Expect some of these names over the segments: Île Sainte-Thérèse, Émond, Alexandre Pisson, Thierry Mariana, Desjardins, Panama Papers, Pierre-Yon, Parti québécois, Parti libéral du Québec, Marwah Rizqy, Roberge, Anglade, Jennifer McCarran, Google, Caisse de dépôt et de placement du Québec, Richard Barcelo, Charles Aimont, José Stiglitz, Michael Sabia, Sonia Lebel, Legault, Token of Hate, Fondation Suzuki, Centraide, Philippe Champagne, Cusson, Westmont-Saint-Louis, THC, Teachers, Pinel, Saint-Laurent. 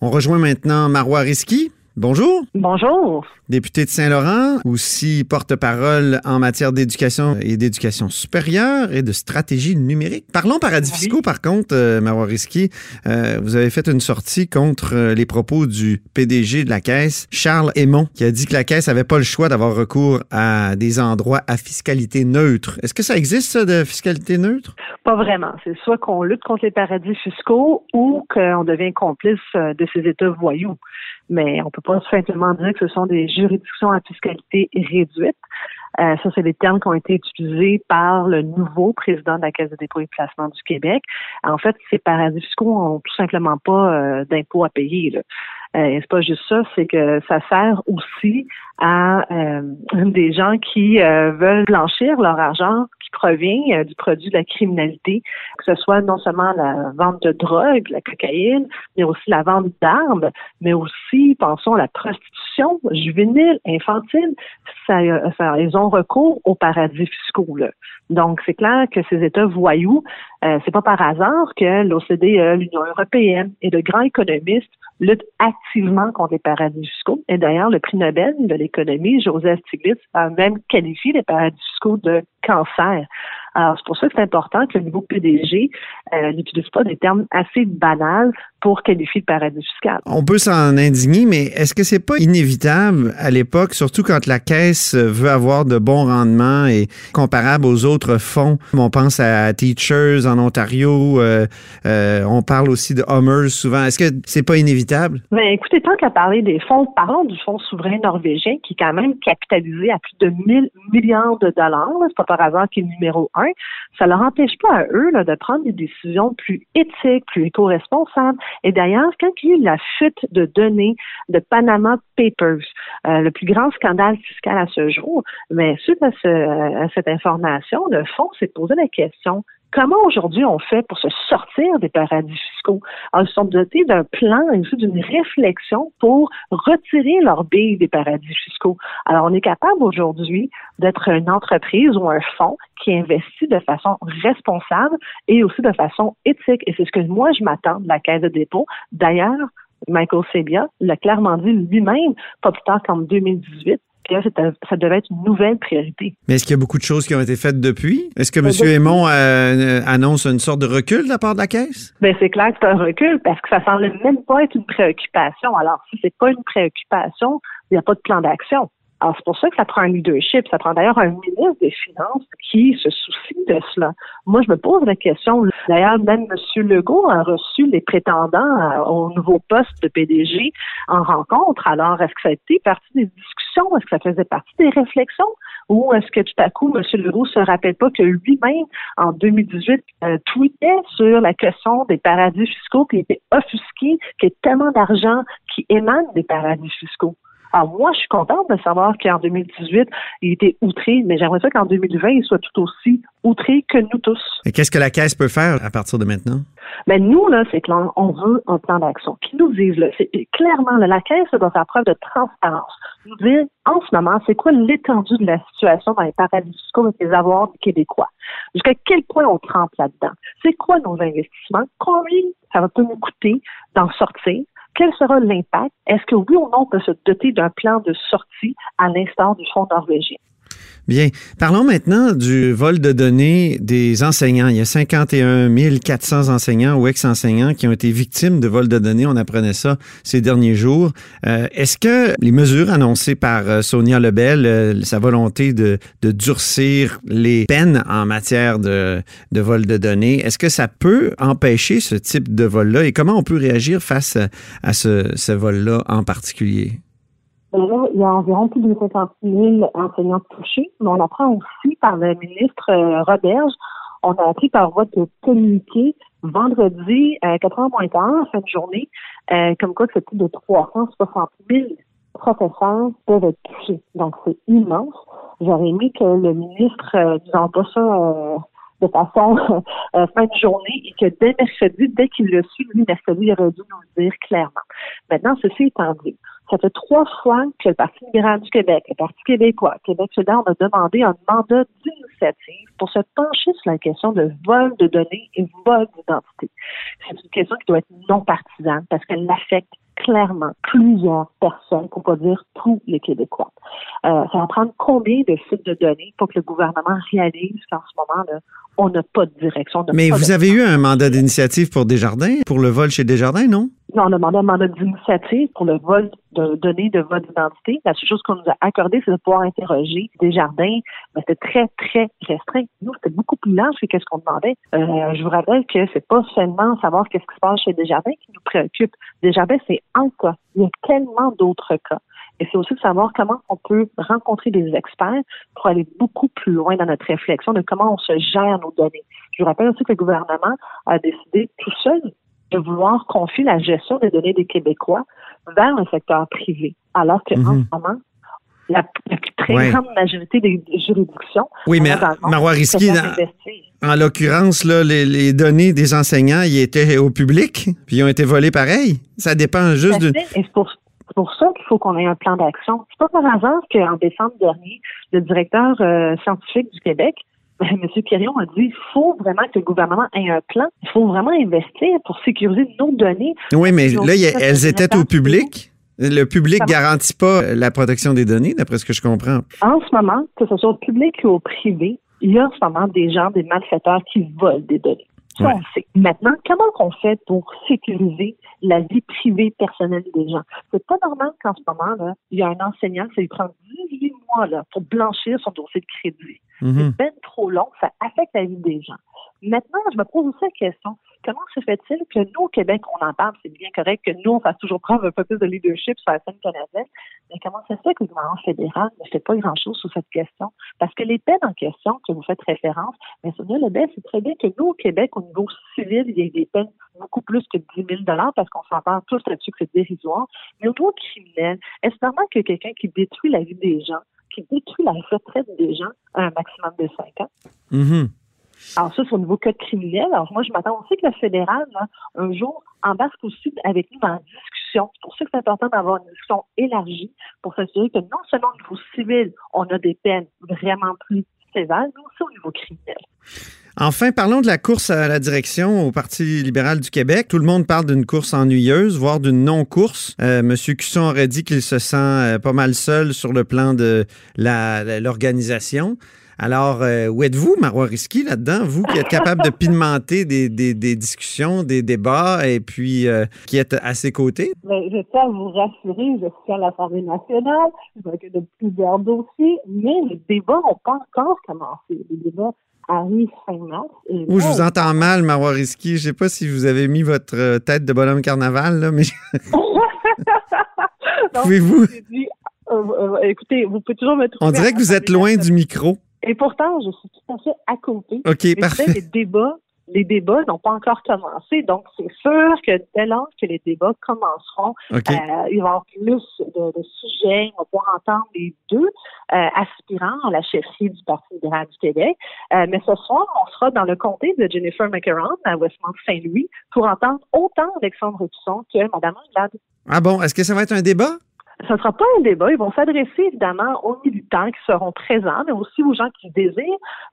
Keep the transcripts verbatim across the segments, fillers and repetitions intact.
On rejoint maintenant Marwah Rizqy. Bonjour. Bonjour. Députée de Saint-Laurent, aussi porte-parole en matière d'éducation et d'éducation supérieure et de stratégie numérique. Parlons paradis fiscaux, par contre, euh, Marwah Rizqy. Euh, vous avez fait une sortie contre les propos du P D G de la Caisse, Charles Aimont, qui a dit que la Caisse n'avait pas le choix d'avoir recours à des endroits à fiscalité neutre. Est-ce que ça existe, ça, de fiscalité neutre? Pas vraiment. C'est soit qu'on lutte contre les paradis fiscaux ou qu'on devient complice de ces États voyous. Mais on ne peut pas simplement dire que ce sont des juridictions à fiscalité réduite. Euh, ça, c'est les termes qui ont été utilisés par le nouveau président de la Caisse de dépôt et de placement du Québec. En fait, ces paradis fiscaux n'ont tout simplement pas euh, d'impôts à payer, là. Euh, c'est pas juste ça, c'est que ça sert aussi à euh, des gens qui euh, veulent blanchir leur argent qui provient euh, du produit de la criminalité, que ce soit non seulement la vente de drogue, la cocaïne, mais aussi la vente d'armes, mais aussi, pensons, la prostitution juvénile, infantile. Ça, ça, ils ont recours aux paradis fiscaux, là. Donc, c'est clair que ces États voyous, euh, c'est pas par hasard que l'O C D E, l'Union européenne et de grands économistes luttent activement contre les paradis fiscaux. Et d'ailleurs, le prix Nobel de l'économie, José Stiglitz, a même qualifié les paradis fiscaux de cancer. Alors, c'est pour ça que c'est important que le niveau P D G euh, n'utilise pas des termes assez banals pour qualifier le paradis fiscal. On peut s'en indigner, mais est-ce que c'est pas inévitable à l'époque, surtout quand la Caisse veut avoir de bons rendements et comparable aux autres fonds? On pense à Teachers en Ontario, euh, euh, on parle aussi de Hummers souvent. Est-ce que c'est pas inévitable? Ben, écoutez, tant qu'à parler des fonds, parlons du fonds souverain norvégien qui est quand même capitalisé à plus de mille milliards de dollars. Là. C'est pas par hasard qu'il est numéro un. Ça leur empêche pas à eux là, de prendre des décisions plus éthiques, plus éco-responsables. Et d'ailleurs, quand il y a eu la fuite de données de Panama Papers, euh, le plus grand scandale fiscal à ce jour, mais suite à, ce, à cette information, le fonds s'est posé la question: comment aujourd'hui on fait pour se sortir des paradis fiscaux? Alors, ils sont dotés d'un plan, d'une réflexion pour retirer leur bille des paradis fiscaux. Alors, on est capable aujourd'hui d'être une entreprise ou un fonds qui investit de façon responsable et aussi de façon éthique. Et c'est ce que moi, je m'attends de la Caisse de dépôt. D'ailleurs, Michael Sabia l'a clairement dit lui-même, pas plus tard qu'en deux mille dix-huit. Là, ça devait être une nouvelle priorité. Mais est-ce qu'il y a beaucoup de choses qui ont été faites depuis? Est-ce que M. Émond euh, annonce une sorte de recul de la part de la Caisse? Bien, c'est clair que c'est un recul parce que ça ne semble même pas être une préoccupation. Alors, si ce n'est pas une préoccupation, il n'y a pas de plan d'action. Alors, c'est pour ça que ça prend un leadership. Ça prend d'ailleurs un ministre des Finances qui se soucie de cela. Moi, je me pose la question. D'ailleurs, même M. Legault a reçu les prétendants au nouveau poste de P D G en rencontre. Alors, est-ce que ça a été partie des discussions? Est-ce que ça faisait partie des réflexions? Ou est-ce que tout à coup, M. Legault se rappelle pas que lui-même, en deux mille dix-huit, euh, tweetait sur la question des paradis fiscaux, puis il était offusqué qu'il y ait tellement d'argent qui émane des paradis fiscaux? Alors, moi, je suis contente de savoir qu'en deux mille dix-huit, il était outré, mais j'aimerais ça qu'en deux mille vingt, il soit tout aussi outré que nous tous. Et qu'est-ce que la Caisse peut faire à partir de maintenant? Bien, nous, là, c'est que l'on on veut un plan d'action. Qu'ils nous disent, là, c'est clairement, là, la Caisse doit faire preuve de transparence. Nous dire, en ce moment, c'est quoi l'étendue de la situation dans les paradis fiscaux et les avoirs des Québécois? Jusqu'à quel point on trempe là-dedans? C'est quoi nos investissements? Combien ça va peut nous coûter d'en sortir? Quel sera l'impact? Est-ce que oui ou non on peut se doter d'un plan de sortie à l'instar du fonds norvégien? Bien. Parlons maintenant du vol de données des enseignants. Il y a cinquante et un mille quatre cents enseignants ou ex-enseignants qui ont été victimes de vol de données. On apprenait ça ces derniers jours. Euh, est-ce que les mesures annoncées par Sonia Lebel, euh, sa volonté de, de durcir les peines en matière de, de vol de données, est-ce que ça peut empêcher ce type de vol-là? Et comment on peut réagir face à ce, ce vol-là en particulier? Là, il y a environ plus de cinquante mille enseignants touchés, mais on apprend aussi par le ministre euh, Roberge, on a appris par voie de communiqué Vendredi, à quatre heures moins quart, fin de journée, euh, comme quoi c'est plus de trois cent soixante mille professeurs peuvent être touchés. Donc, c'est immense. J'aurais aimé que le ministre euh, nous envoie ça euh, de façon euh, fin de journée et que dès mercredi, dès qu'il l'a su, lui, mercredi, il aurait dû nous le dire clairement. Maintenant, ceci étant dit, ça fait trois fois que le Parti libéral du Québec, le Parti québécois, Québec solidaire, on a demandé un mandat d'initiative pour se pencher sur la question de vol de données et vol d'identité. C'est une question qui doit être non partisane parce qu'elle affecte clairement plusieurs personnes, pour ne pas dire tous les Québécois. Euh, ça va prendre combien de sites de données pour que le gouvernement réalise qu'en ce moment-là, on n'a pas de direction. Mais vous avez eu un mandat d'initiative pour Desjardins, pour le vol chez Desjardins, non? Non, on a demandé un mandat d'initiative pour le vol de données de votre identité. La seule chose qu'on nous a accordée, c'est de pouvoir interroger Desjardins. Mais c'était très, très restreint. Nous, c'était beaucoup plus large que qu'est-ce qu'on demandait. Euh, je vous rappelle que c'est pas seulement savoir qu'est-ce qui se passe chez Desjardins qui nous préoccupe. Desjardins, c'est un cas. Il y a tellement d'autres cas. Et c'est aussi de savoir comment on peut rencontrer des experts pour aller beaucoup plus loin dans notre réflexion de comment on se gère nos données. Je vous rappelle aussi que le gouvernement a décidé tout seul de vouloir confier la gestion des données des Québécois vers le secteur privé. Alors qu'en mm-hmm. ce moment, la, la très ouais. grande majorité des juridictions... Oui, mais Marwah Rizqy, en l'occurrence, là, les, les données des enseignants, ils étaient au public, puis ils ont été volés pareil. Ça dépend juste de... C'est pour ça qu'il faut qu'on ait un plan d'action. C'est pas par hasard qu'en décembre dernier, le directeur euh, scientifique du Québec, M. Pierre-Yon, a dit il faut vraiment que le gouvernement ait un plan. Il faut vraiment investir pour sécuriser nos données. Oui, mais là, y a, elles étaient au public. Le public ne garantit pas la protection des données, d'après ce que je comprends. En ce moment, que ce soit au public ou au privé, il y a en ce moment des gens, des malfaiteurs qui volent des données. Ça, ouais. on sait. Maintenant, comment on fait pour sécuriser la vie privée personnelle des gens? C'est pas normal qu'en ce moment, là, il y a un enseignant, ça lui prend dix-huit mois là, pour blanchir son dossier de crédit. Mm-hmm. C'est ben trop long, ça affecte la vie des gens. Maintenant, je me pose aussi la question, comment se fait-il que nous, au Québec, on en parle, c'est bien correct que nous, on fasse toujours preuve un peu plus de leadership sur la scène canadienne, mais comment ça se fait que le gouvernement fédéral ne fait pas grand-chose sur cette question? Parce que les peines en question, que vous faites référence, mais Sonia Lebel, c'est très bien que nous, au Québec, au niveau civil, il y a des peines beaucoup plus que dix mille dollars parce qu'on s'entend tous là-dessus que c'est dérisoire. Mais au niveau criminel, est-ce normal que quelqu'un qui détruit la vie des gens, qui détruit la retraite des gens à un maximum de cinq ans? Mm-hmm. Alors ça, c'est au niveau code criminel. Alors moi, je m'attends aussi que le fédéral, là, un jour, embarque aussi avec nous dans la discussion. C'est pour ça que c'est important d'avoir une discussion élargie pour s'assurer que non seulement au niveau civil, on a des peines vraiment plus sévères, mais aussi au niveau criminel. Enfin, parlons de la course à la direction au Parti libéral du Québec. Tout le monde parle d'une course ennuyeuse, voire d'une non-course. Euh, M. Cusson aurait dit qu'il se sent euh, pas mal seul sur le plan de la, la, l'organisation. Alors, euh, où êtes-vous, Marwah Rizqy, là-dedans? Vous qui êtes capable de pimenter des, des, des discussions, des débats, et puis euh, qui êtes à ses côtés? Mais je tiens à vous rassurer, je suis à l'Assemblée nationale, je m'occupe de plusieurs dossiers, mais les débats n'ont pas encore commencé. Les débats arrivent fin mars. Et... Ouh, je vous entends mal, Marwah Rizqy. Je ne sais pas si vous avez mis votre tête de bonhomme carnaval, là, mais... Donc, pouvez-vous... Dit, euh, euh, écoutez, vous pouvez toujours me trouver... On dirait que vous êtes loin du micro. Et pourtant, je suis tout à fait à côté. Okay, parfait. Les débats, les débats n'ont pas encore commencé, donc c'est sûr que dès lors que les débats commenceront, okay. euh, il va y avoir plus de, de sujets. On va pouvoir entendre les deux euh, aspirants à la chefferie du Parti libéral du Québec. Euh, mais ce soir, on sera dans le comté de Jennifer McCarran à Westmont-Saint-Louis pour entendre autant Alexandre Pisson que Mme Anglade. Ah bon? Est-ce que ça va être un débat? Ce ne sera pas un débat. Ils vont s'adresser évidemment aux militants qui seront présents, mais aussi aux gens qui désirent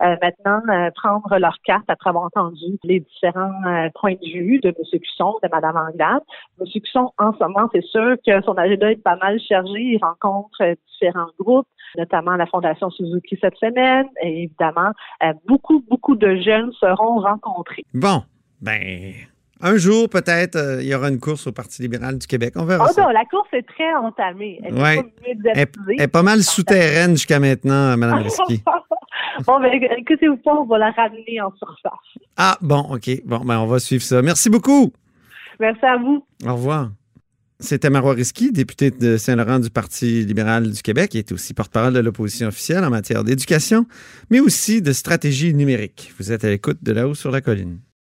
euh, maintenant euh, prendre leur carte après avoir entendu les différents euh, points de vue de M. Cusson, de Mme Anglade. M. Cusson, en ce moment, c'est sûr que son agenda est pas mal chargé. Il rencontre euh, différents groupes, notamment la Fondation Suzuki cette semaine. Et évidemment, euh, beaucoup, beaucoup de jeunes seront rencontrés. Bon, ben... Un jour, peut-être, euh, il y aura une course au Parti libéral du Québec. On verra oh ça. Non, la course est très entamée. Elle, ouais. est, pas elle, elle est pas mal souterraine jusqu'à maintenant, Mme Rizqy. Bon, ben, écoutez-vous pas, on va la ramener en surface. Ah, bon, OK. Bon, ben, on va suivre ça. Merci beaucoup. Merci à vous. Au revoir. C'était Marwah Rizqy, députée de Saint-Laurent du Parti libéral du Québec, qui est aussi porte-parole de l'opposition officielle en matière d'éducation, mais aussi de stratégie numérique. Vous êtes à l'écoute de Là-haut sur la colline.